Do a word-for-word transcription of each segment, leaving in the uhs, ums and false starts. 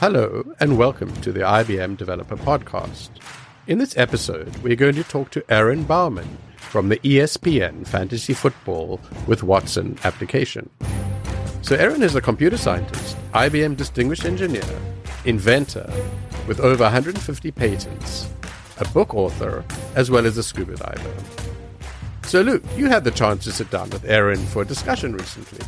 Hello and welcome to the I B M Developer Podcast. In this episode, we're going to talk to Aaron Baughman from the E S P N Fantasy Football with Watson application. So Aaron is a computer scientist, I B M Distinguished Engineer, inventor with over one hundred fifty patents, a book author, as well as a scuba diver. So Luke, you had the chance to sit down with Aaron for a discussion recently.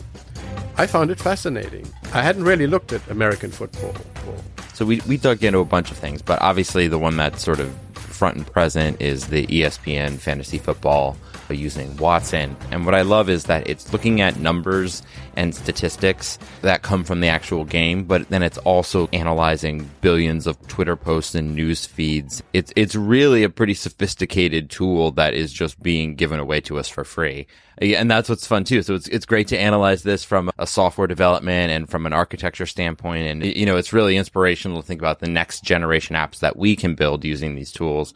I found it fascinating. I hadn't really looked at American football before. So we, we dug into a bunch of things, but obviously the one that's sort of front and present is the E S P N Fantasy Football using Watson. And what I love is that it's looking at numbers and statistics that come from the actual game, but then it's also analyzing billions of Twitter posts and news feeds. It's, it's really a pretty sophisticated tool that is just being given away to us for free. And that's what's fun too. So it's it's great to analyze this from a software development and from an architecture standpoint. And, you know, it's really inspirational to think about the next generation apps that we can build using these tools.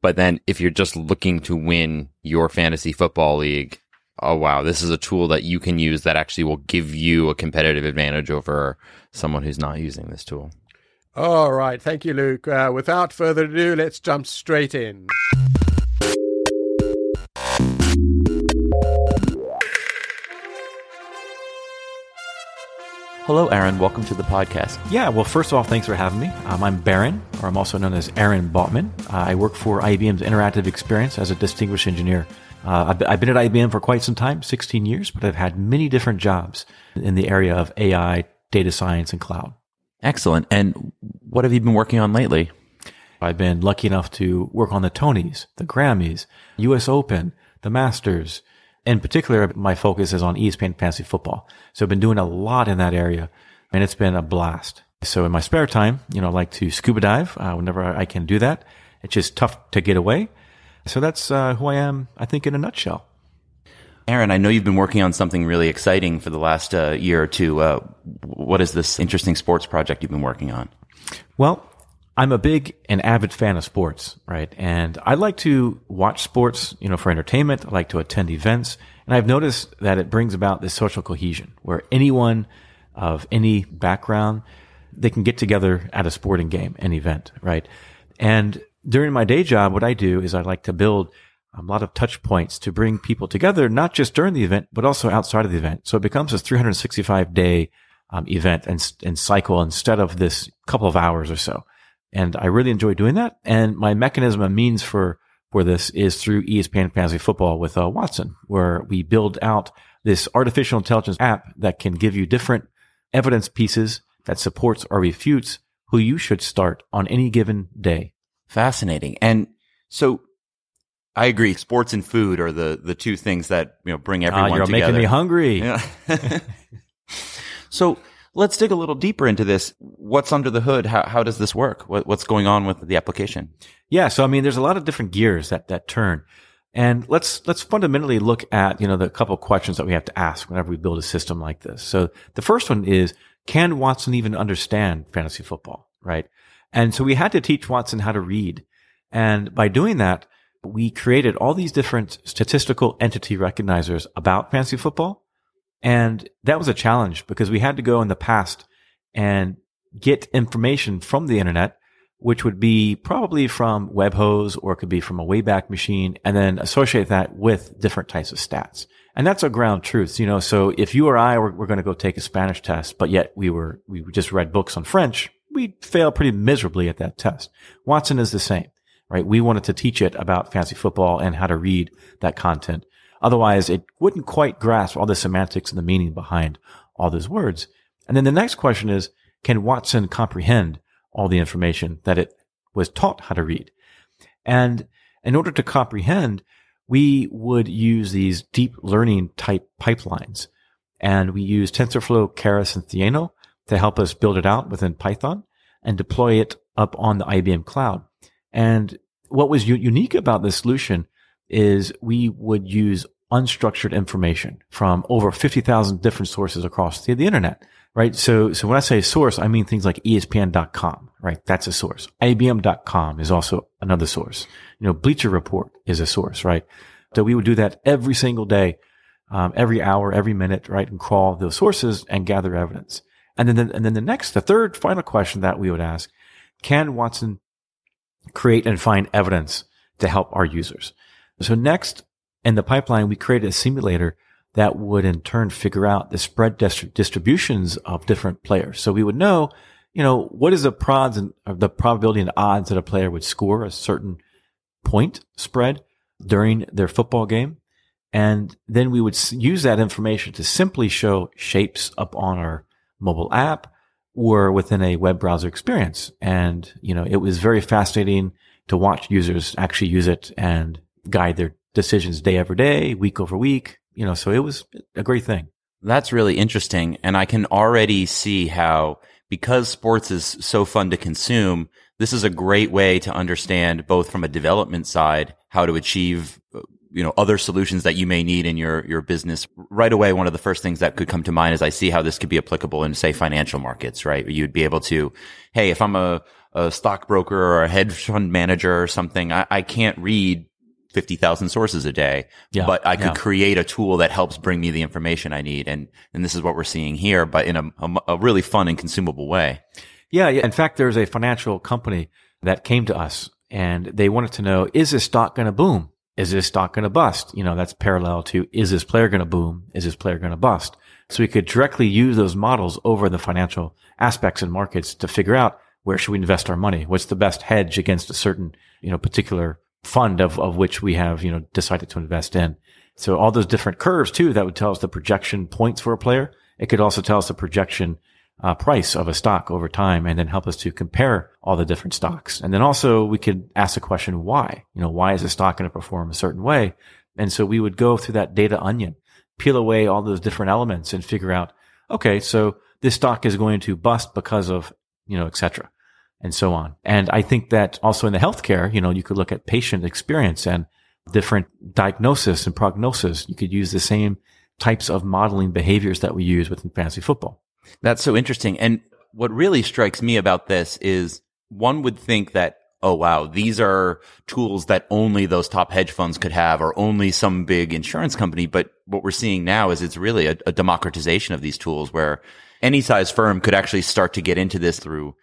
But then if you're just looking to win your fantasy football league, oh, wow, this is a tool that you can use that actually will give you a competitive advantage over someone who's not using this tool. All right. Thank you, Luke. Uh, without further ado, let's jump straight in. Hello, Aaron. Welcome to the podcast. Yeah, well, first of all, thanks for having me. Um, I'm Baron, or I'm also known as Aaron Baughman. Uh, I work for I B M's Interactive Experience as a distinguished engineer. Uh, I've, I've been at I B M for quite some time, sixteen years, but I've had many different jobs in the area of A I, data science, and cloud. Excellent. And what have you been working on lately? I've been lucky enough to work on the Tonys, the Grammys, U S Open, the Masters. In particular, my focus is on E S P N Fantasy Football. So I've been doing a lot in that area, and it's been a blast. So in my spare time, you know, I like to scuba dive uh, whenever I can do that. It's just tough to get away. So that's uh, who I am, I think, in a nutshell. Aaron, I know you've been working on something really exciting for the last uh, year or two. Uh, what is this interesting sports project you've been working on? Well, I'm a big and avid fan of sports, right? And I like to watch sports, you know, for entertainment. I like to attend events. And I've noticed that it brings about this social cohesion where anyone of any background, they can get together at a sporting game, an event, right? And during my day job, what I do is I like to build a lot of touch points to bring people together, not just during the event, but also outside of the event. So it becomes this three hundred sixty-five day um, event and, and cycle instead of this couple of hours or so. And I really enjoy doing that. And my mechanism and means for, for this is through E S P N Fantasy Football with uh, Watson, where we build out this artificial intelligence app that can give you different evidence pieces that supports or refutes who you should start on any given day. Fascinating. And so I agree. Sports and food are the, the two things that, you know, bring everyone uh, you're together. You're making me hungry. Yeah. So let's dig a little deeper into this. What's under the hood? How, how does this work? What, what's going on with the application? Yeah. So, I mean, there's a lot of different gears that, that turn. And let's, let's fundamentally look at, you know, the couple of questions that we have to ask whenever we build a system like this. So the first one is, can Watson even understand fantasy football? Right. And so we had to teach Watson how to read. And by doing that, we created all these different statistical entity recognizers about fantasy football. And that was a challenge because we had to go in the past and get information from the internet, which would be probably from WebHose or it could be from a Wayback Machine, and then associate that with different types of stats. And that's a ground truth, you know. So if you or I were, were going to go take a Spanish test, but yet we were we just read books on French, we'd fail pretty miserably at that test. Watson is the same, right? We wanted to teach it about fantasy football and how to read that content. Otherwise, it wouldn't quite grasp all the semantics and the meaning behind all those words. And then the next question is, can Watson comprehend all the information that it was taught how to read? And in order to comprehend, we would use these deep learning type pipelines. And we use TensorFlow, Keras, and Theano to help us build it out within Python and deploy it up on the I B M Cloud. And what was u- unique about this solution is we would use unstructured information from over fifty thousand different sources across the, the internet, right? So, so when I say source, I mean things like E S P N dot com, right? That's a source. I B M dot com is also another source. You know, Bleacher Report is a source, right? So we would do that every single day, um, every hour, every minute, right? And crawl those sources and gather evidence. And then, the, and then the next, the third final question that we would ask, can Watson create and find evidence to help our users? So next in the pipeline, we created a simulator that would in turn figure out the spread dist- distributions of different players. So we would know, you know, what is the prods and the probability and odds that a player would score a certain point spread during their football game. And then we would use that information to simply show shapes up on our mobile app or within a web browser experience. And, you know, it was very fascinating to watch users actually use it and guide their decisions day over day, week over week. You know, so it was a great thing. That's really interesting. And I can already see how, because sports is so fun to consume, this is a great way to understand both from a development side, how to achieve, you know, other solutions that you may need in your, your business. Right away, one of the first things that could come to mind is I see how this could be applicable in, say, financial markets, right? You'd be able to, hey, if I'm a, a stockbroker or a hedge fund manager or something, I, I can't read fifty thousand sources a day, yeah, but I could yeah. create a tool that helps bring me the information I need. And, and this is what we're seeing here, but in a, a, a really fun and consumable way. Yeah, yeah. In fact, there's a financial company that came to us and they wanted to know, is this stock going to boom? Is this stock going to bust? You know, that's parallel to, is this player going to boom? Is this player going to bust? So we could directly use those models over the financial aspects and markets to figure out where should we invest our money? What's the best hedge against a certain, you know, particular fund of, of which we have, you know, decided to invest in. So all those different curves too, that would tell us the projection points for a player. It could also tell us the projection uh, price of a stock over time and then help us to compare all the different stocks. And then also we could ask the question, why? You know, why is a stock going to perform a certain way? And so we would go through that data onion, peel away all those different elements and figure out, okay, so this stock is going to bust because of, you know, et cetera, and so on. And I think that also in the healthcare, you know, you could look at patient experience and different diagnosis and prognosis. You could use the same types of modeling behaviors that we use within fantasy football. That's so interesting. And what really strikes me about this is one would think that, oh, wow, these are tools that only those top hedge funds could have or only some big insurance company. But what we're seeing now is it's really a, a democratization of these tools where any size firm could actually start to get into this through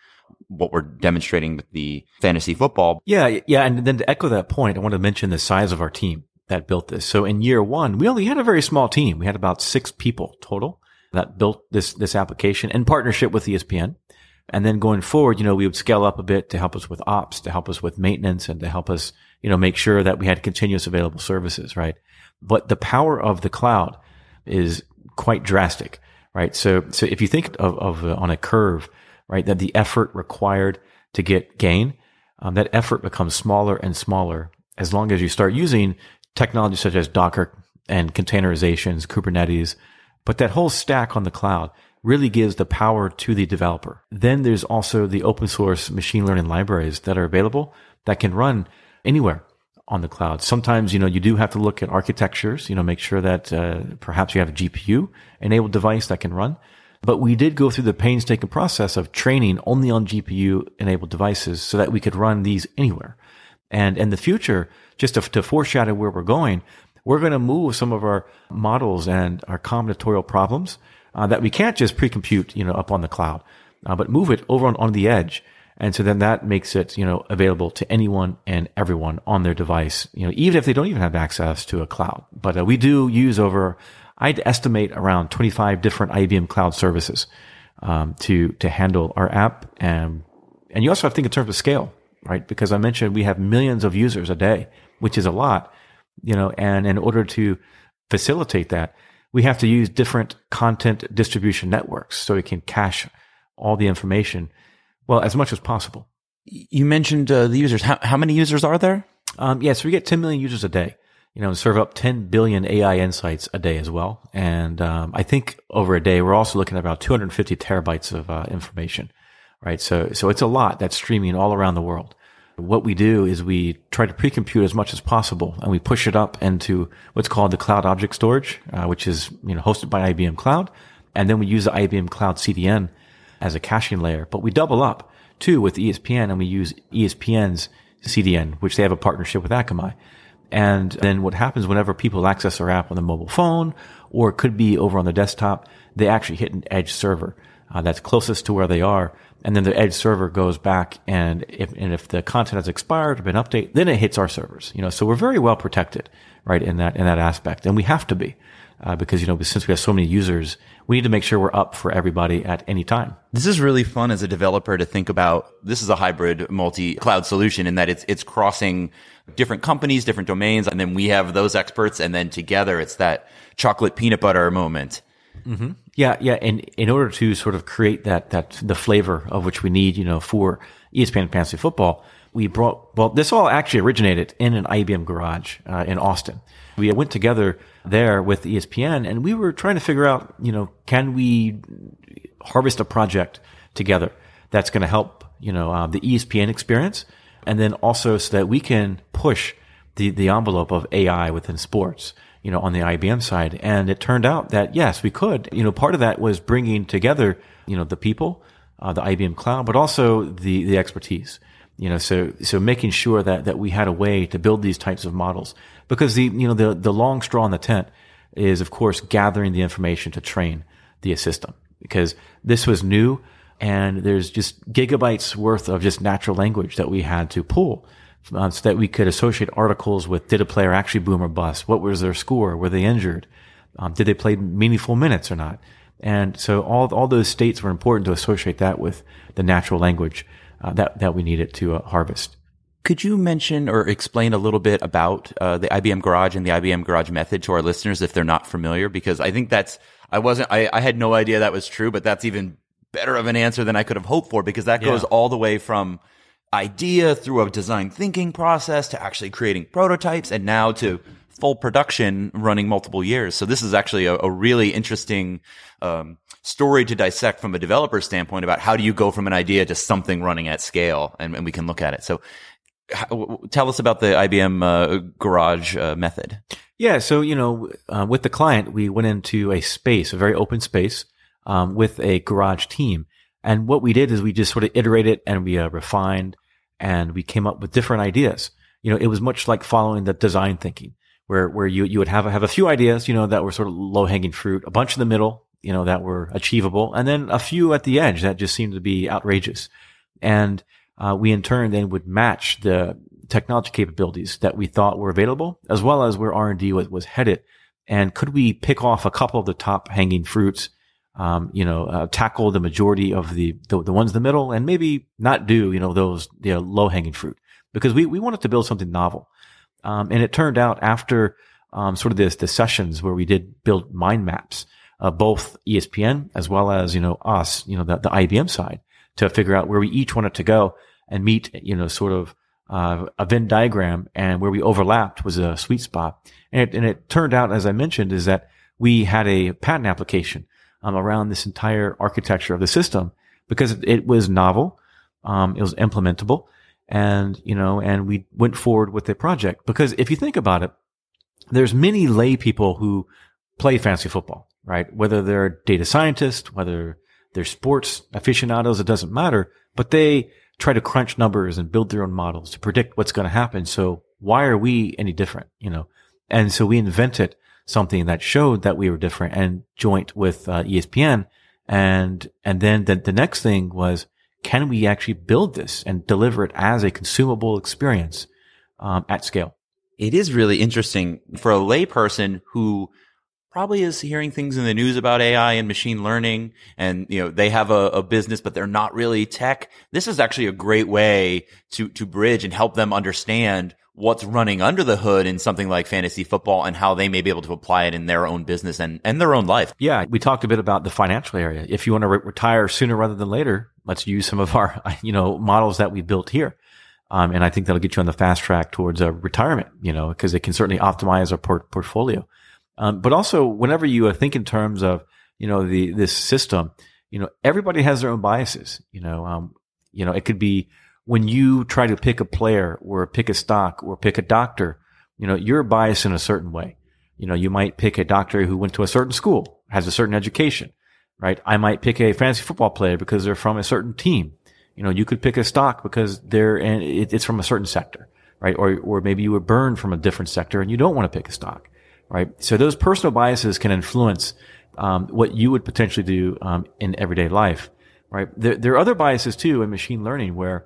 what we're demonstrating with the fantasy football. Yeah. Yeah. And then to echo that point, I want to mention the size of our team that built this. So in year one, we only had a very small team. We had about six people total that built this, this application in partnership with E S P N. And then going forward, you know, we would scale up a bit to help us with ops, to help us with maintenance and to help us, you know, make sure that we had continuous available services. Right. But the power of the cloud is quite drastic. Right. So, so if you think of, of uh, on a curve, right, that the effort required to get gain, um, that effort becomes smaller and smaller as long as you start using technology such as Docker and containerizations, Kubernetes. But that whole stack on the cloud really gives the power to the developer. Then there's also the open source machine learning libraries that are available that can run anywhere on the cloud. Sometimes, you know, you do have to look at architectures, you know, make sure that uh, perhaps you have a G P U-enabled device that can run. But we did go through the painstaking process of training only on G P U-enabled devices so that we could run these anywhere. And in the future, just to, to foreshadow where we're going, we're going to move some of our models and our combinatorial problems uh, that we can't just pre-compute, you know, up on the cloud, uh, but move it over on, on the edge. And so then that makes it, you know, available to anyone and everyone on their device, you know, even if they don't even have access to a cloud. But uh, we do use over... I'd estimate around twenty-five different I B M Cloud services um, to to handle our app. And, and you also have to think in terms of scale, right? Because I mentioned we have millions of users a day, which is a lot, you know, and in order to facilitate that, we have to use different content distribution networks so we can cache all the information, well, as much as possible. You mentioned uh, the users. How, how many users are there? Um, yes, yeah, so we get ten million users a day. You know, and serve up ten billion A I insights a day as well. And um, I think over a day, we're also looking at about two hundred fifty terabytes of uh, information, right? So so it's a lot that's streaming all around the world. What we do is we try to pre-compute as much as possible, and we push it up into what's called the cloud object storage, uh, which is, you know, hosted by I B M Cloud. And then we use the I B M Cloud C D N as a caching layer. But we double up, too, with E S P N, and we use E S P N's C D N, which they have a partnership with Akamai. And then what happens whenever people access our app on the mobile phone, or it could be over on the desktop, they actually hit an edge server uh, that's closest to where they are. And then the edge server goes back, and if, and if the content has expired or been updated, then it hits our servers, you know, so we're very well protected, right? In that, in that aspect. And we have to be, uh, because, you know, since we have so many users, we need to make sure we're up for everybody at any time. This is really fun as a developer to think about. This is a hybrid multi-cloud solution in that it's, it's crossing different companies, different domains. And then we have those experts. And then together it's that chocolate peanut butter moment. Mm-hmm. Yeah, yeah. And in order to sort of create that, that, the flavor of which we need, you know, for E S P N Fantasy Football, we brought, well, this all actually originated in an I B M garage, uh, in Austin. We went together there with E S P N, and we were trying to figure out, you know, can we harvest a project together that's going to help, you know, uh, the E S P N experience, and then also so that we can push the, the envelope of A I within sports, you know, on the I B M side. And it turned out that, yes, we could. You know, part of that was bringing together, you know, the people, uh, the I B M Cloud, but also the, the expertise, you know, so, so making sure that, that we had a way to build these types of models, because the, you know, the, the long straw in the tent is, of course, gathering the information to train the system, because this was new and there's just gigabytes worth of just natural language that we had to pull. Uh, so that we could associate articles with, did a player actually boom or bust? What was their score? Were they injured? Um, did they play meaningful minutes or not? And so all all those states were important to associate that with the natural language uh, that, that we needed to uh, harvest. Could you mention or explain a little bit about uh, the I B M Garage and the I B M Garage method to our listeners if they're not familiar? Because I think that's, I wasn't, I, I had no idea that was true, but that's even better of an answer than I could have hoped for, because that goes yeah. all the way from idea through a design thinking process to actually creating prototypes and now to full production running multiple years. So this is actually a, a really interesting um, story to dissect from a developer standpoint about how do you go from an idea to something running at scale, and, and we can look at it. So how, tell us about the I B M uh, Garage uh, method. Yeah. So, you know, uh, with the client, we went into a space, a very open space um, with a garage team. And what we did is we just sort of iterated and we uh, refined, and we came up with different ideas. You know, it was much like following the design thinking where, where you, you would have, have a few ideas, you know, that were sort of low hanging fruit, a bunch in the middle, you know, that were achievable, and then a few at the edge that just seemed to be outrageous. And, uh, we in turn then would match the technology capabilities that we thought were available, as well as where R and D was, was headed. And could we pick off a couple of the top hanging fruits? Um, you know, uh, tackle the majority of the, the, the ones in the middle, and maybe not do, you know, those, you know, low hanging fruit, because we, we wanted to build something novel. Um, and it turned out after, um, sort of this, the sessions where we did build mind maps, uh, both E S P N as well as, you know, us, you know, the, the I B M side, to figure out where we each wanted to go and meet, you know, sort of, uh, a Venn diagram, and where we overlapped was a sweet spot. And it, and it turned out, as I mentioned, is that we had a patent application Um, around this entire architecture of the system, because it was novel, um, it was implementable, and, you know, and we went forward with the project. Because if you think about it, there's many lay people who play fantasy football, right? Whether they're data scientists, whether they're sports aficionados, it doesn't matter, but they try to crunch numbers and build their own models to predict what's going to happen. So why are we any different, you know? And so we invented something that showed that we were different, and joint with uh, E S P N. And, and then the, the next thing was, can we actually build this and deliver it as a consumable experience, um, at scale? It is really interesting for a layperson who probably is hearing things in the news about A I and machine learning, and, you know, they have a, a business, but they're not really tech. This is actually a great way to, to bridge and help them understand what's running under the hood in something like fantasy football, and how they may be able to apply it in their own business and, and their own life. Yeah. We talked a bit about the financial area. If you want to re- retire sooner rather than later, let's use some of our, you know, models that we built here. Um, and I think that'll get you on the fast track towards a retirement, you know, because it can certainly optimize our por- portfolio. Um, but also whenever you think in terms of, you know, the, this system, you know, everybody has their own biases, you know, um, you know, it could be, when you try to pick a player or pick a stock or pick a doctor, you know, you're biased in a certain way. You know, you might pick a doctor who went to a certain school, has a certain education, right? I might pick a fantasy football player because they're from a certain team. You know, you could pick a stock because they're, and it's from a certain sector, right? Or, or maybe you were burned from a different sector and you don't want to pick a stock, right? So those personal biases can influence um, what you would potentially do um, in everyday life, right? There, there are other biases too in machine learning where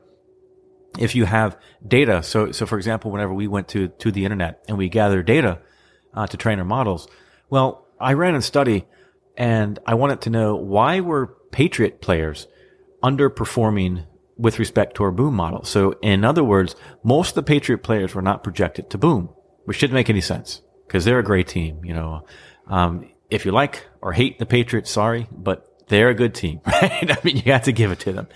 if you have data, so so for example, whenever we went to to the internet and we gathered data uh, to train our models, well, I ran a study and I wanted to know why were Patriot players underperforming with respect to our boom model. So in other words, most of the Patriot players were not projected to boom, which didn't make any sense because they're a great team. You know, um, if you like or hate the Patriots, sorry, but they're a good team, right? I mean, you have to give it to them.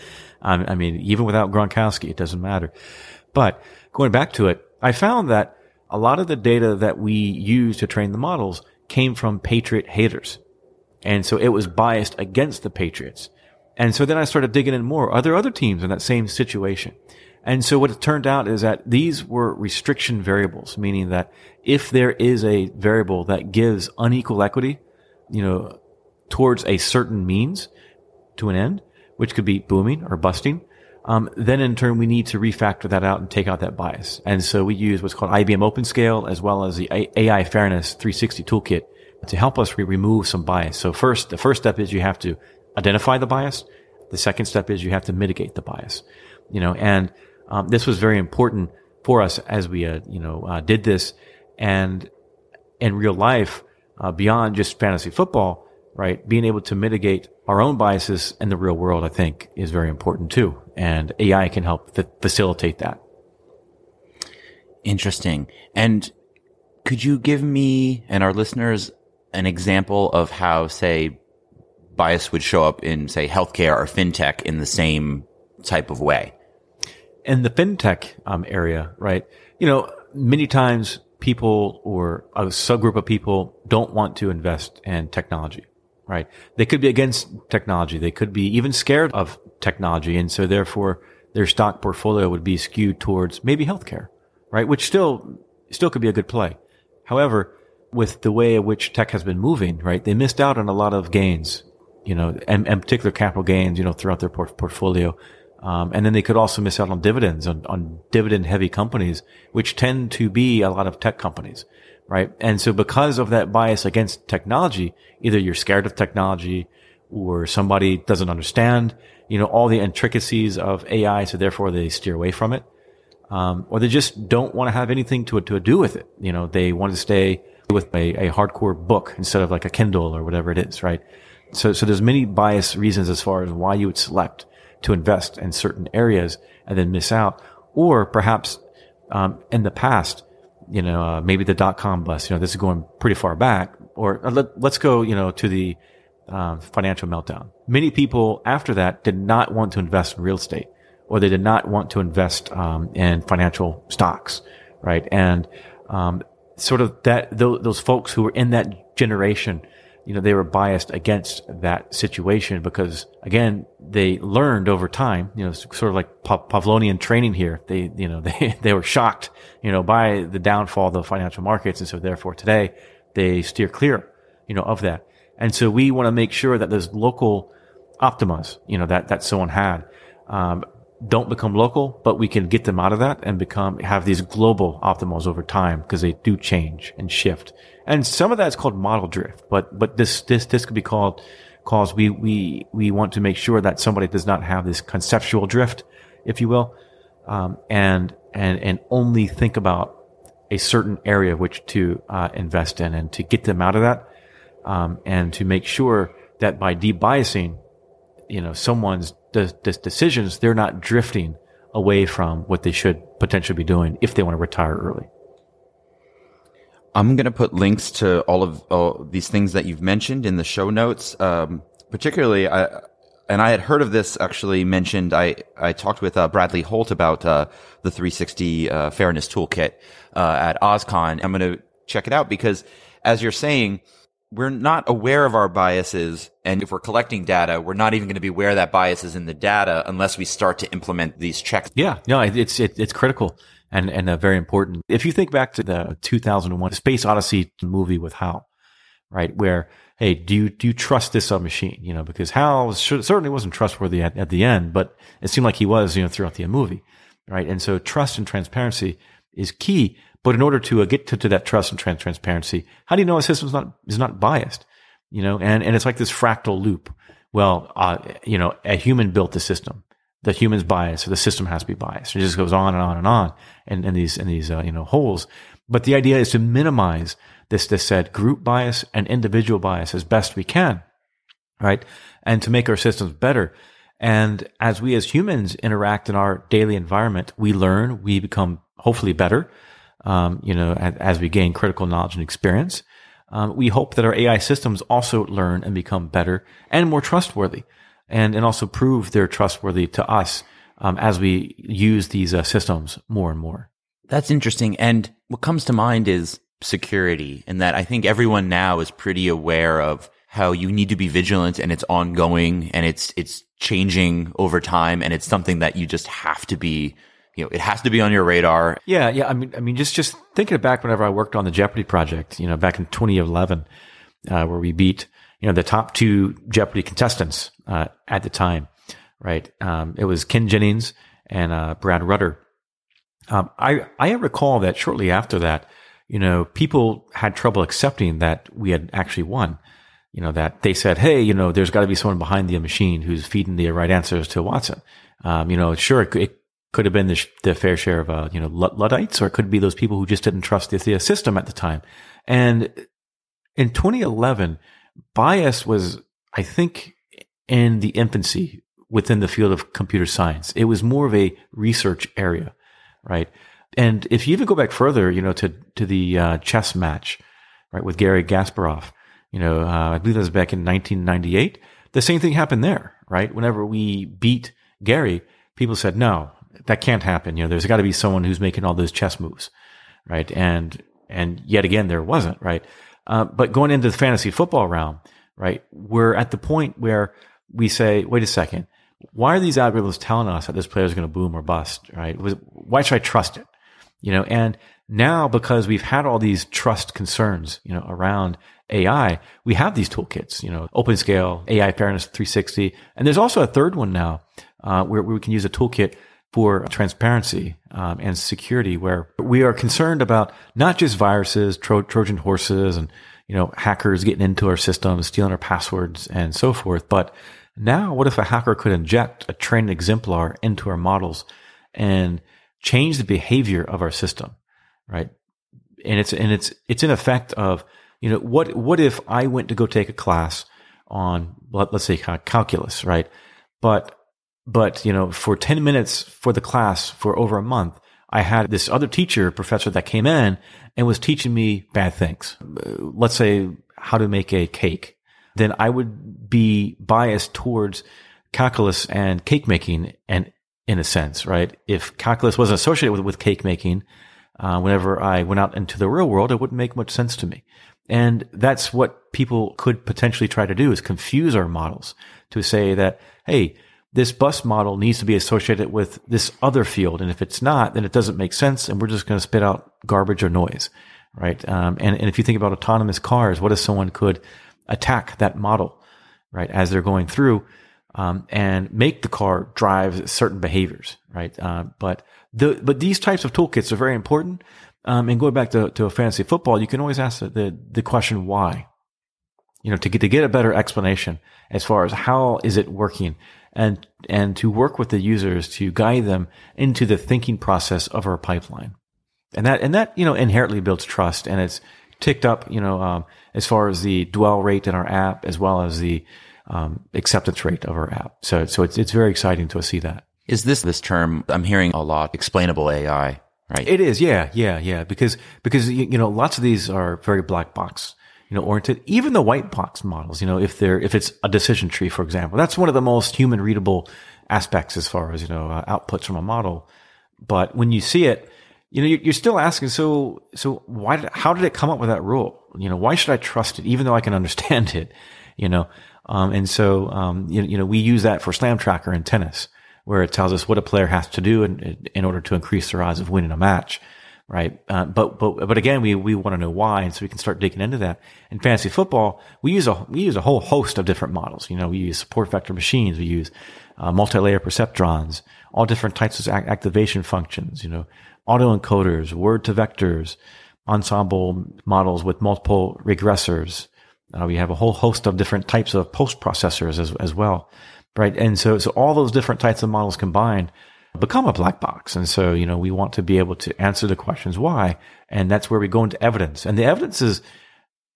Um, I mean, even without Gronkowski, it doesn't matter. But going back to it, I found that a lot of the data that we used to train the models came from Patriot haters. And so it was biased against the Patriots. And so then I started digging in more. Are there other teams in that same situation? And so what it turned out is that these were restriction variables, meaning that if there is a variable that gives unequal equity, you know, towards a certain means to an end, which could be booming or busting, um, then in turn we need to refactor that out and take out that bias. And so we use what's called I B M OpenScale as well as the A I Fairness three sixty toolkit to help us re- remove some bias. So first, the first step is you have to identify the bias. The second step is you have to mitigate the bias, you know, and um, this was very important for us as we, uh, you know, uh, did this. And in real life, uh, beyond just fantasy football, right, being able to mitigate our own biases in the real world, I think, is very important too. And A I can help th- facilitate that. Interesting. And could you give me and our listeners an example of how, say, bias would show up in, say, healthcare or fintech in the same type of way? In the fintech um, area, right, you know, many times people or a subgroup of people don't want to invest in technology, right? They could be against technology. They could be even scared of technology. And so therefore their stock portfolio would be skewed towards maybe healthcare, right? Which still, still could be a good play. However, with the way in which tech has been moving, right, they missed out on a lot of gains, you know, and, and particular capital gains, you know, throughout their por- portfolio. Um, and then they could also miss out on dividends, on, on dividend heavy companies, which tend to be a lot of tech companies, right? And so because of that bias against technology, either you're scared of technology or somebody doesn't understand, you know, all the intricacies of A I. So therefore they steer away from it. Um, or they just don't want to have anything to, to do with it. You know, they want to stay with a, a hardcore book instead of like a Kindle or whatever it is, right? So, so there's many bias reasons as far as why you would select to invest in certain areas and then miss out. Or perhaps, um, in the past, you know, uh, maybe the dot-com bust, you know, this is going pretty far back, or uh, let, let's go, you know, to the, um, uh, financial meltdown. Many people after that did not want to invest in real estate, or they did not want to invest, um, in financial stocks, right? And, um, sort of that, th- those folks who were in that generation, you know, they were biased against that situation because, again, they learned over time, you know, sort of like Pavlovian training here. They, you know, they, they were shocked, you know, by the downfall of the financial markets. And so therefore today they steer clear, you know, of that. And so we want to make sure that those local optimas, you know, that, that someone had, um, don't become local, but we can get them out of that and become, have these global optimals over time because they do change and shift. And some of that's called model drift, but, but this, this, this could be called, cause we, we, we want to make sure that somebody does not have this conceptual drift, if you will, um, and, and, and only think about a certain area which to, uh, invest in and to get them out of that, um, and to make sure that by debiasing, you know, someone's de- de- decisions, they're not drifting away from what they should potentially be doing if they want to retire early. I'm going to put links to all of all these things that you've mentioned in the show notes. Um, particularly, I, and I had heard of this actually mentioned. I, I talked with uh, Bradley Holt about uh, the three sixty uh, Fairness Toolkit uh, at OzCon. I'm going to check it out because, as you're saying, we're not aware of our biases. And if we're collecting data, we're not even going to be aware that bias is in the data unless we start to implement these checks. Yeah, no, it's, it, it's critical and, and uh, very important. If you think back to the two thousand one Space Odyssey movie with Hal, right? Where, hey, do you, do you trust this uh, machine? You know, because Hal should, certainly wasn't trustworthy at, at the end, but it seemed like he was, you know, throughout the movie, right? And so trust and transparency is key. But in order to uh, get to, to that trust and trans- transparency, how do you know a system is not, is not biased, you know, and, and it's like this fractal loop. Well, uh, you know, a human built the system. The human's biased, so the system has to be biased. It just goes on and on and on, and, and these and these uh, you know holes. But the idea is to minimize this this said group bias and individual bias as best we can, right? And to make our systems better. And as we as humans interact in our daily environment, we learn, we become hopefully better. Um, you know, as, as we gain critical knowledge and experience, um, we hope that our A I systems also learn and become better and more trustworthy. And, and also prove they're trustworthy to us um, as we use these uh, systems more and more. That's interesting. And what comes to mind is security, and that I think everyone now is pretty aware of how you need to be vigilant, and it's ongoing, and it's it's changing over time, and it's something that you just have to be, you know, it has to be on your radar. Yeah, yeah. I mean, I mean, just just thinking back, whenever I worked on the Jeopardy project, you know, back in twenty eleven, uh, where we beat, you know, the top two Jeopardy contestants uh, at the time, right? Um, it was Ken Jennings and uh, Brad Rutter. Um, I I recall that shortly after that, you know, people had trouble accepting that we had actually won. You know, that they said, hey, you know, there's got to be someone behind the machine who's feeding the right answers to Watson. Um, you know, sure, it, it could have been the, sh- the fair share of, uh, you know, Luddites, or it could be those people who just didn't trust the, the system at the time. And in twenty eleven, bias was, I think, in the infancy within the field of computer science. It was more of a research area, right? And if you even go back further, you know, to to the uh, chess match, right, with Garry Kasparov, you know, uh, I believe that was back in nineteen ninety-eight. The same thing happened there, right? Whenever we beat Gary, people said, no, that can't happen. You know, there's got to be someone who's making all those chess moves, right? And and yet again, there wasn't, right? Uh, but going into the fantasy football realm, right, we're at the point where we say, wait a second, why are these algorithms telling us that this player is going to boom or bust, right? Why should I trust it? You know, and now because we've had all these trust concerns, you know, around A I, we have these toolkits, you know, OpenScale, A I Fairness three sixty. And there's also a third one now uh, where, where we can use a toolkit for transparency um, and security, where we are concerned about not just viruses, tro- Trojan horses, and, you know, hackers getting into our systems, stealing our passwords and so forth. But now what if a hacker could inject a trained exemplar into our models and change the behavior of our system, right? And it's, and it's, it's in effect of, you know, what, what if I went to go take a class on, let's say, calculus, right? But But, you know, for ten minutes for the class for over a month, I had this other teacher, professor, that came in and was teaching me bad things. Let's say how to make a cake. Then I would be biased towards calculus and cake making, and in a sense, right? If calculus wasn't associated with, with cake making, uh, whenever I went out into the real world, it wouldn't make much sense to me. And that's what people could potentially try to do, is confuse our models to say that, hey, this bus model needs to be associated with this other field. And if it's not, then it doesn't make sense. And we're just going to spit out garbage or noise, right? Um, and, and if you think about autonomous cars, what if someone could attack that model, right, as they're going through um, and make the car drive certain behaviors, right? Uh, but the, but these types of toolkits are very important. Um, and going back to, to fantasy football, you can always ask the, the, the question, why? You know, to get, to get a better explanation as far as how is it working, and and to work with the users to guide them into the thinking process of our pipeline. And that, and that, you know, inherently builds trust, and it's ticked up, you know, um, as far as the dwell rate in our app, as well as the um, acceptance rate of our app. So, so it's, it's very exciting to see that. Is this, this term I'm hearing a lot, explainable A I, right? It is. Yeah. Yeah. Yeah. Because, because, you know, lots of these are very black box, you know, oriented. Even the white box models, you know, if they're, if it's a decision tree, for example, that's one of the most human readable aspects as far as, you know, uh, outputs from a model. But when you see it, you know, you're still asking, so, so why did, how did it come up with that rule? You know, why should I trust it, even though I can understand it, you know? Um, and so, um, you, you know, we use that for Slam Tracker in tennis, where it tells us what a player has to do in, in order to increase their odds of winning a match. Right. Uh, but, but, but again, we, we want to know why. And so we can start digging into that. In fantasy football, we use a, we use a whole host of different models. You know, we use support vector machines. We use, uh, multi-layer perceptrons, all different types of ac- activation functions, you know, auto encoders, word to vectors, ensemble models with multiple regressors, Uh, we have a whole host of different types of post processors as, as well, right? And so, so all those different types of models combined become a black box. And so, you know, we want to be able to answer the questions why, and that's where we go into evidence. And the evidence is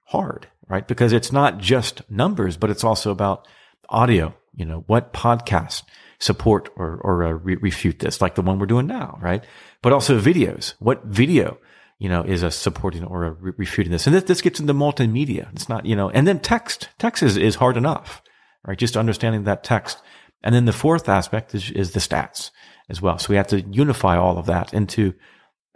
hard, right? Because it's not just numbers, but it's also about audio. You know, what podcasts support or, or uh, re- refute this, like the one we're doing now, right? But also videos. What video, you know, is a supporting or a re- refuting this? And this, this gets into multimedia. It's not, you know, and then text. Text is, is hard enough, right? Just understanding that text. And then the fourth aspect is, is the stats as well. So we have to unify all of that into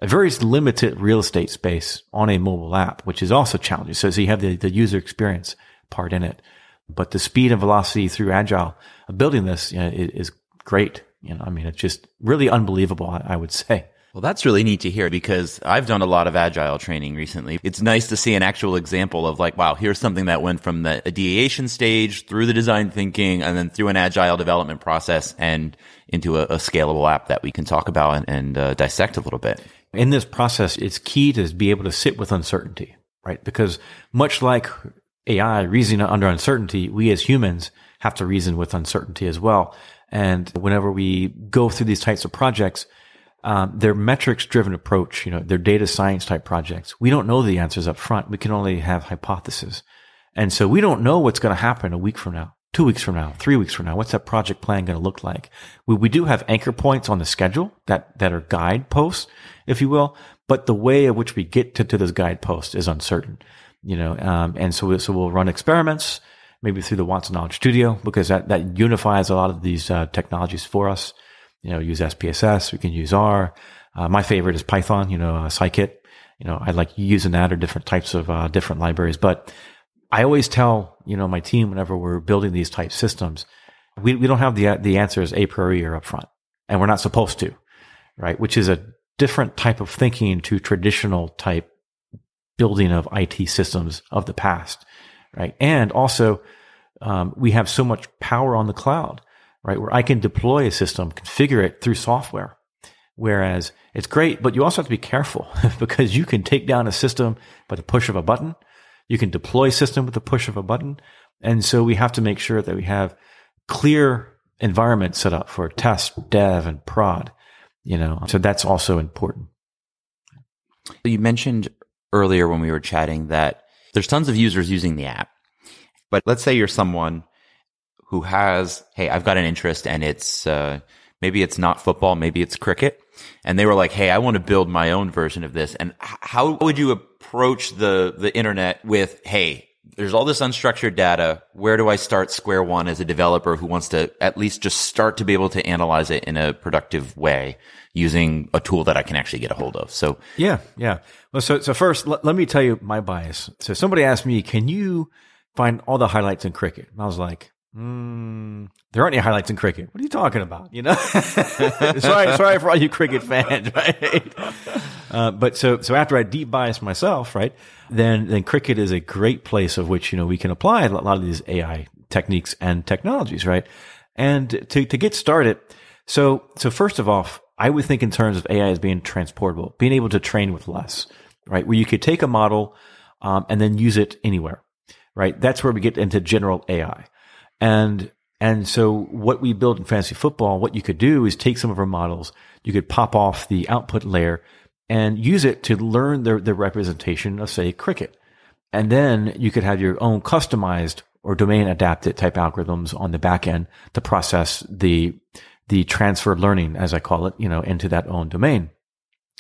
a very limited real estate space on a mobile app, which is also challenging. So, so you have the, the user experience part in it. But the speed and velocity through Agile of building this, you know, is great. You know, I mean, it's just really unbelievable, I would say. Well, that's really neat to hear, because I've done a lot of Agile training recently. It's nice to see an actual example of like, wow, here's something that went from the ideation stage through the design thinking and then through an Agile development process and into a, a scalable app that we can talk about and, and uh, dissect a little bit. In this process, it's key to be able to sit with uncertainty, right? Because much like A I reasoning under uncertainty, we as humans have to reason with uncertainty as well. And whenever we go through these types of projects, um, their metrics-driven approach, you know, their data science type projects, we don't know the answers up front. We can only have hypotheses. And so we don't know what's going to happen a week from now, two weeks from now, three weeks from now. What's that project plan going to look like? We, we do have anchor points on the schedule that, that are guideposts, if you will, but the way in which we get to, to those guideposts is uncertain. You know, um, and so, so we'll run experiments, maybe through the Watson Knowledge Studio, because that, that unifies a lot of these uh, technologies for us. You know, use S P S S, we can use R. Uh, my favorite is Python, you know, uh, Scikit. You know, I like using that or different types of uh, different libraries. But I always tell, you know, my team whenever we're building these type systems, we, we don't have the, the answers a priori or up front, and we're not supposed to, right? Which is a different type of thinking to traditional type building of I T systems of the past, right? And also, um, we have so much power on the cloud, right? Where I can deploy a system, configure it through software. Whereas it's great, but you also have to be careful because you can take down a system by the push of a button. You can deploy a system with the push of a button. And so we have to make sure that we have clear environments set up for test, dev, and prod, you know? So that's also important. You mentioned earlier when we were chatting that there's tons of users using the app, but let's say you're someone who has, hey, I've got an interest and it's, uh, maybe it's not football, maybe it's cricket. And they were like, hey, I want to build my own version of this. And how would you approach the, the internet with, hey, there's all this unstructured data. Where do I start square one as a developer who wants to at least just start to be able to analyze it in a productive way using a tool that I can actually get a hold of? So yeah, yeah. Well, so, so first, l- let me tell you my bias. So somebody asked me, can you find all the highlights in cricket? And I was like, mm, there aren't any highlights in cricket. What are you talking about? You know, sorry, sorry for all you cricket fans, right? Uh, but so, so after I deep bias myself, right, then, then cricket is a great place of which, you know, we can apply a lot of these A I techniques and technologies, right? And to, to get started. So, so first of all, I would think in terms of A I as being transportable, being able to train with less, right? Where you could take a model, um, and then use it anywhere, right? That's where we get into general A I. And, and so what we build in fantasy football, what you could do is take some of our models, you could pop off the output layer and use it to learn the, the representation of, say, cricket. And then you could have your own customized or domain adapted type algorithms on the back end to process the, the transfer learning, as I call it, you know, into that own domain.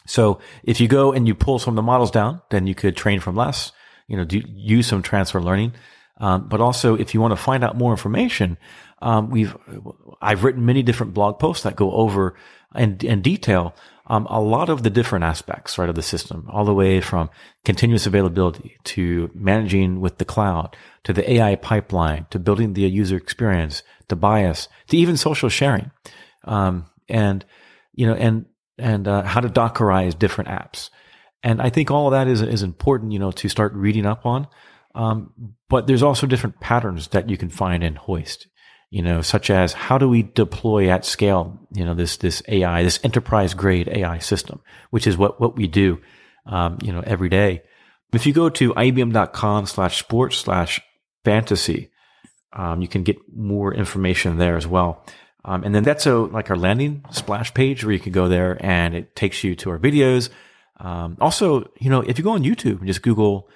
So if you go and you pull some of the models down, then you could train from less, you know, do, use some transfer learning. Um, but also, if you want to find out more information, um, we've, I've written many different blog posts that go over in, in detail, um, a lot of the different aspects, right, of the system, all the way from continuous availability to managing with the cloud, to the A I pipeline, to building the user experience, to bias, to even social sharing. Um, and, you know, and, and, uh, how to Dockerize different apps. And I think all of that is, is important, you know, to start reading up on. Um, but there's also different patterns that you can find in Hoist, you know, such as how do we deploy at scale, you know, this, this A I, this enterprise grade A I system, which is what, what we do, um, you know, every day. If you go to ibm.com slash sports slash fantasy, um, you can get more information there as well. Um, and then that's a, like our landing splash page where you can go there and it takes you to our videos. Um, also, you know, if you go on YouTube and just Google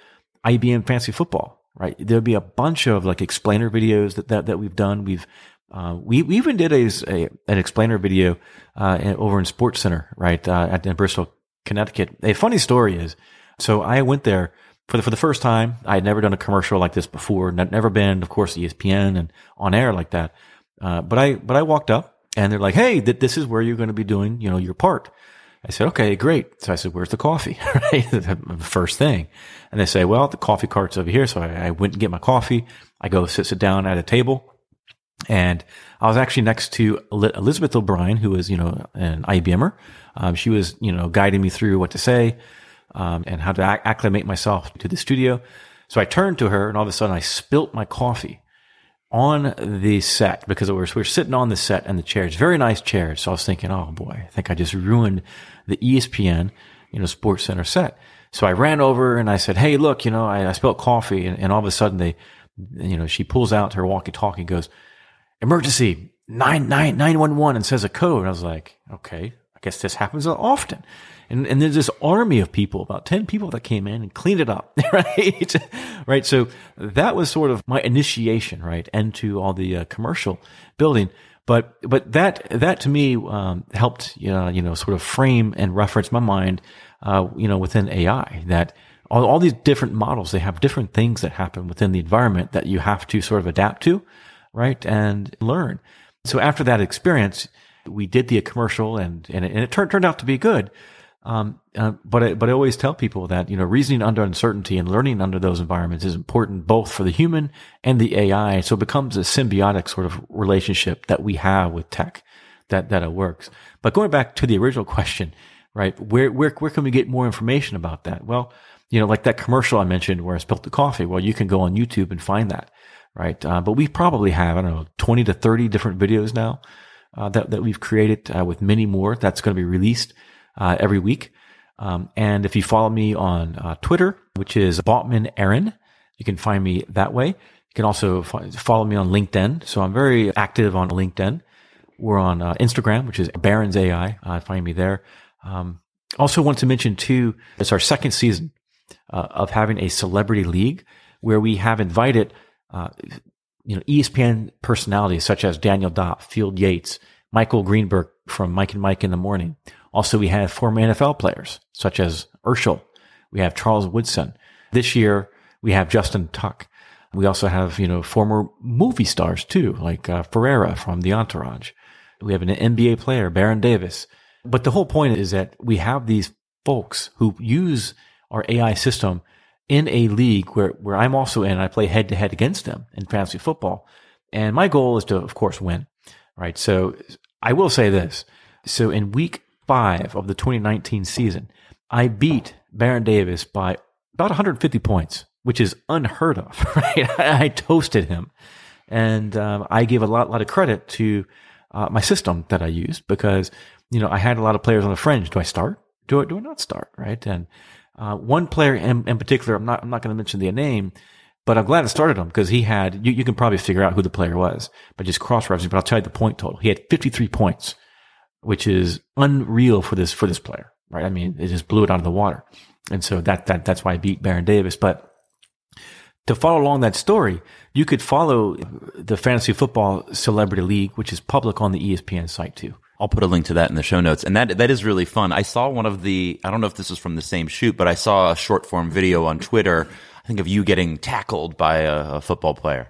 I B M Fantasy Football, right? There'll be a bunch of like explainer videos that, that, that we've done. We've, uh, we, we even did a, a an explainer video, uh, over in Sports Center, right? Uh, at, in Bristol, Connecticut. A funny story is, so I went there for the, for the first time. I had never done a commercial like this before. Not, never been, of course, E S P N and on air like that. Uh, but I, but I walked up and they're like, hey, th- this is where you're going to be doing, you know, your part. I said, okay, great. So I said, where's the coffee? Right? The first thing. And they say, well, the coffee cart's over here. So I, I went and get my coffee. I go sit, sit down at a table. And I was actually next to Elizabeth O'Brien, who is, you know, an I B M er. Um, she was, you know, guiding me through what to say, um, and how to acc- acclimate myself to the studio. So I turned to her and all of a sudden I spilt my coffee on the set, because we were, we were sitting on the set and the chairs, very nice chairs. So I was thinking, oh boy, I think I just ruined the E S P N, you know, Sports Center set. So I ran over and I said, hey, look, you know, I, I spilled coffee. And, and all of a sudden they, you know, she pulls out her walkie talkie and goes, emergency nine nine nine one one, and says a code. And I was like, okay, I guess this happens often. And, and there's this army of people, about ten people that came in and cleaned it up, right? Right. So that was sort of my initiation, right, into all the uh, commercial building. But, but that, that to me, um, helped, you know, you know, sort of frame and reference my mind, uh, you know, within A I, that all, all these different models, they have different things that happen within the environment that you have to sort of adapt to, right? And learn. So after that experience, we did the commercial and, and it, and it turned, turned out to be good. Um, uh, but I, but I always tell people that, you know, reasoning under uncertainty and learning under those environments is important both for the human and the A I. So it becomes a symbiotic sort of relationship that we have with tech, that, that it works. But going back to the original question, right? Where, where, where can we get more information about that? Well, you know, like that commercial I mentioned where I spilled the coffee. Well, you can go on YouTube and find that, right? Uh, but we probably have, I don't know, twenty to thirty different videos now, uh, that, that we've created, uh, with many more that's going to be released Uh, every week. Um, and if you follow me on uh, Twitter, which is Bartman Aaron, you can find me that way. You can also f- follow me on LinkedIn. So I'm very active on LinkedIn. We're on uh, Instagram, which is Barron's A I. Uh, find me there. Um, also want to mention too, it's our second season uh, of having a celebrity league where we have invited, uh, you know, E S P N personalities such as Daniel Dopp, Field Yates, Michael Greenberg from Mike and Mike in the Morning. Also, we have former N F L players such as Urschel. We have Charles Woodson. This year, we have Justin Tuck. We also have, you know, former movie stars too, like uh, Ferreira from The Entourage. We have an N B A player, Baron Davis. But the whole point is that we have these folks who use our A I system in a league where, where I'm also in. I play head to head against them in fantasy football. And my goal is to, of course, win. Right. So I will say this. So in week five of the twenty nineteen season, I beat Baron Davis by about one hundred fifty points, which is unheard of, right? I toasted him. And um, I gave a lot, lot of credit to uh, my system that I used because, you know, I had a lot of players on the fringe. Do I start? Do I, do I not start? Right. And uh, one player in, in particular, I'm not, I'm not going to mention their name, but I'm glad I started him because he had, you, you can probably figure out who the player was, but just cross-referencing. But I'll tell you the point total. He had fifty-three points, which is unreal for this, for this player, right? I mean, it just blew it out of the water. And so that, that, that's why I beat Baron Davis. But to follow along that story, you could follow the Fantasy Football Celebrity League, which is public on the E S P N site too. I'll put a link to that in the show notes. And that, that is really fun. I saw one of the, I don't know if this was from the same shoot, but I saw a short form video on Twitter, I think, of you getting tackled by a, a football player.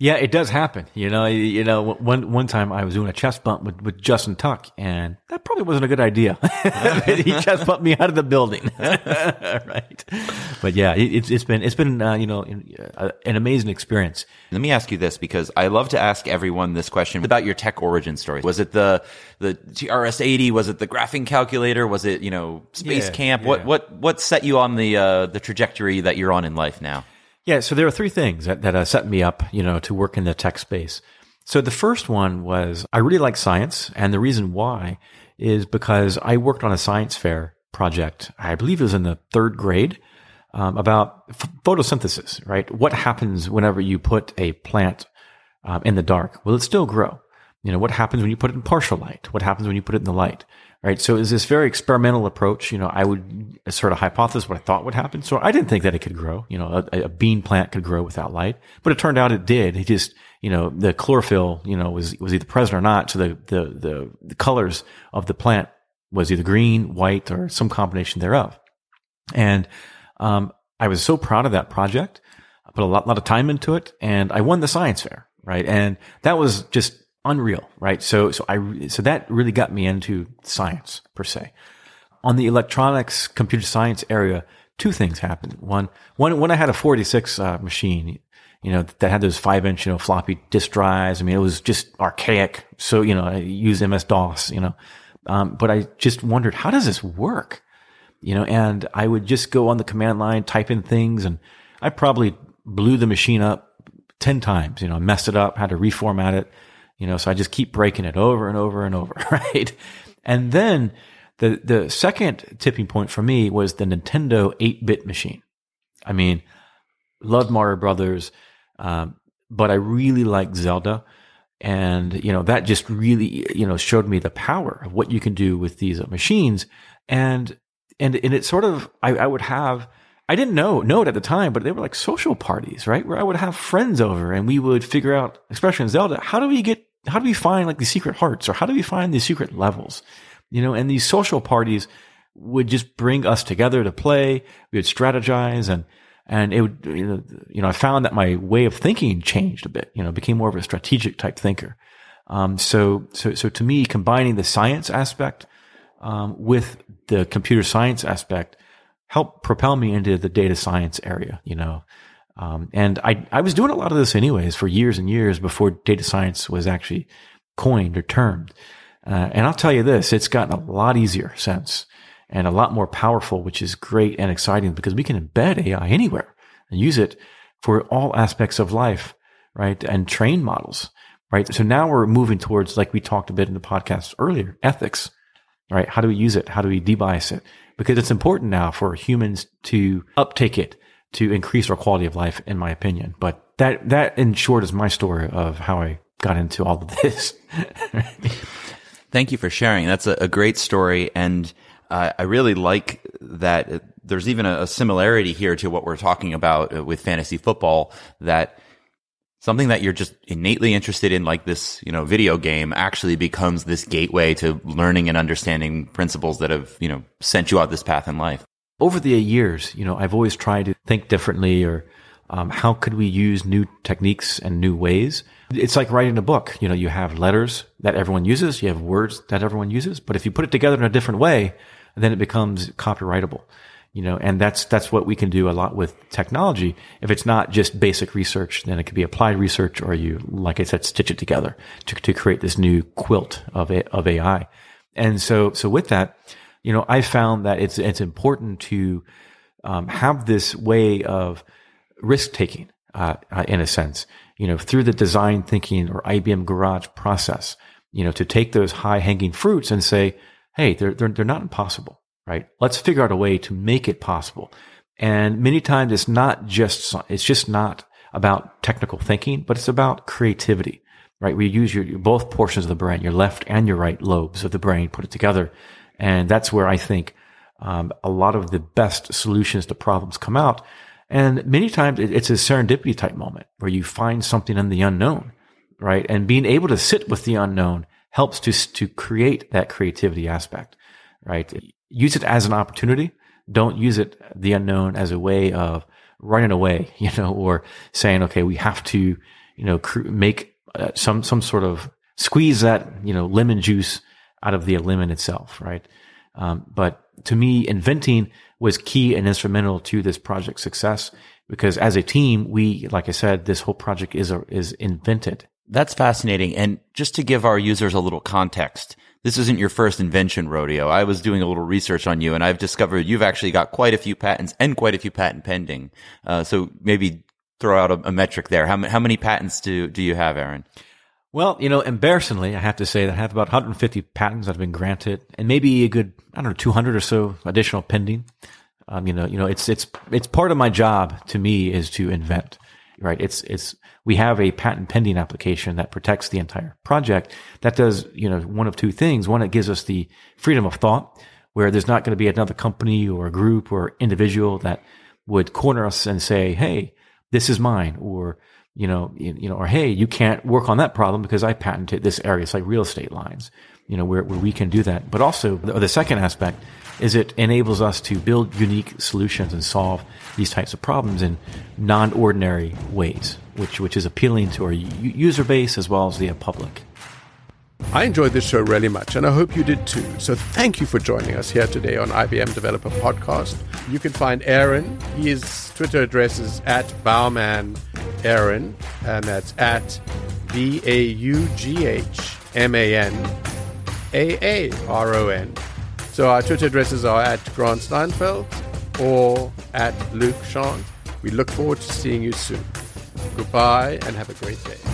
Yeah, it does happen. You know, you know, one, one time I was doing a chest bump with, with Justin Tuck, and that probably wasn't a good idea. He chest bumped me out of the building. Right. But yeah, it, it's, it's been, it's been, uh, you know, in, uh, an amazing experience. Let me ask you this, because I love to ask everyone this question about your tech origin story. Was it the, the T R S eighty? Was it the graphing calculator? Was it, you know, Space yeah, Camp? Yeah. What, what, what set you on the, uh, the trajectory that you're on in life now? Yeah, so there are three things that, that uh, set me up, you know, to work in the tech space. So the first one was I really like science, and the reason why is because I worked on a science fair project. I believe it was in the third grade, um, about f- photosynthesis, right? What happens whenever you put a plant um, in the dark? Will it still grow? You know, what happens when you put it in partial light? What happens when you put it in the light, right? So is this very experimental approach? You know, I would assert a hypothesis what I thought would happen. So I didn't think that it could grow. You know, a, a bean plant could grow without light, but it turned out it did. It just, you know, the chlorophyll, you know, was, was either present or not. So the, the, the, the colors of the plant was either green, white, or some combination thereof. And, um, I was so proud of that project. I put a lot, lot of time into it, and I won the science fair, right? And that was just unreal, right? So, so I, so that really got me into science per se. On the electronics, computer science area, two things happened. One, one, when I had a four eighty-six uh, machine, you know, that had those five inch, you know, floppy disk drives. I mean, it was just archaic. So, you know, I used M S DOS, you know, um, but I just wondered, how does this work? You know, and I would just go on the command line, type in things, and I probably blew the machine up ten times, you know, messed it up, had to reformat it. You know, so I just keep breaking it over and over and over, right? And then the the second tipping point for me was the Nintendo eight-bit machine. I mean, loved Mario Brothers, um, but I really liked Zelda. And, you know, that just really, you know, showed me the power of what you can do with these machines. And and and it sort of, I, I would have... I didn't know, know it at the time, but they were like social parties, right? Where I would have friends over and we would figure out, especially in Zelda, how do we get, how do we find like the secret hearts, or how do we find these secret levels? You know, and these social parties would just bring us together to play. We would strategize, and, and it would, you know, you know, I found that my way of thinking changed a bit, you know, became more of a strategic type thinker. Um, so, so, so to me, combining the science aspect, um, with the computer science aspect helped propel me into the data science area, you know. Um, and I, I was doing a lot of this anyways for years and years before data science was actually coined or termed. Uh, and I'll tell you this, it's gotten a lot easier since, and a lot more powerful, which is great and exciting, because we can embed A I anywhere and use it for all aspects of life, right? And train models, right? So now we're moving towards, like we talked a bit in the podcast earlier, ethics, right? How do we use it? How do we debias it? Because it's important now for humans to uptake it to increase our quality of life, in my opinion. But that, that in short is my story of how I got into all of this. Thank you for sharing. That's a, a great story. And uh, I really like that there's even a, a similarity here to what we're talking about with fantasy football, that something that you're just innately interested in, like this, you know, video game, actually becomes this gateway to learning and understanding principles that have, you know, sent you out this path in life. Over the years, you know, I've always tried to think differently, or um, how could we use new techniques and new ways? It's like writing a book. You know, you have letters that everyone uses, you have words that everyone uses, but if you put it together in a different way, then it becomes copyrightable. You know, and that's, that's what we can do a lot with technology. If it's not just basic research, then it could be applied research, or you, like I said, stitch it together to, to create this new quilt of a, of A I. And so, so with that, you know, I found that it's, it's important to, um, have this way of risk taking, uh, uh, in a sense, you know, through the design thinking or I B M Garage process, you know, to take those high hanging fruits and say, hey, they're, they're, they're not impossible. Right? Let's figure out a way to make it possible. And many times it's not just, it's just not about technical thinking, but it's about creativity, right? We use your, both portions of the brain, your left and your right lobes of the brain, put it together. And that's where I think, um, a lot of the best solutions to problems come out. And many times it's a serendipity type moment where you find something in the unknown, right? And being able to sit with the unknown helps to, to create that creativity aspect, right? Use it as an opportunity. Don't use it, the unknown, as a way of running away, you know, or saying, okay, we have to, you know, cr- make uh, some, some sort of squeeze that, you know, lemon juice out of the lemon itself. Right. Um, but to me, inventing was key and instrumental to this project's success, because as a team, we, like I said, this whole project is, a, is invented. That's fascinating. And just to give our users a little context, this isn't your first invention rodeo. I was doing a little research on you, and I've discovered you've actually got quite a few patents and quite a few patent pending. Uh, so maybe throw out a, a metric there. How, m- how many patents do, do you have, Aaron? Well, you know, embarrassingly, I have to say that I have about one hundred fifty patents that have been granted, and maybe a good, I don't know, two hundred or so additional pending. Um, you know, you know, it's it's it's part of my job. To me, is to invent. Right? It's it's we have a patent pending application that protects the entire project. That does, you know, one of two things. One, it gives us the freedom of thought, where there's not going to be another company or group or individual that would corner us and say, "Hey, this is mine," or you know, you, you know, or "Hey, you can't work on that problem because I patented this area." It's like real estate lines, you know, where where we can do that. But also, the, the second aspect is it enables us to build unique solutions and solve these types of problems in non-ordinary ways, which which is appealing to our u- user base as well as the public. I enjoyed this show really much, and I hope you did too. So thank you for joining us here today on I B M Developer Podcast. You can find Aaron. His Twitter address is at Baughman Aaron, and that's at B A U G H M A N A A R O N. So our Twitter addresses are at Grant Steinfeld or at Luke Sean. We look forward to seeing you soon. Goodbye and have a great day.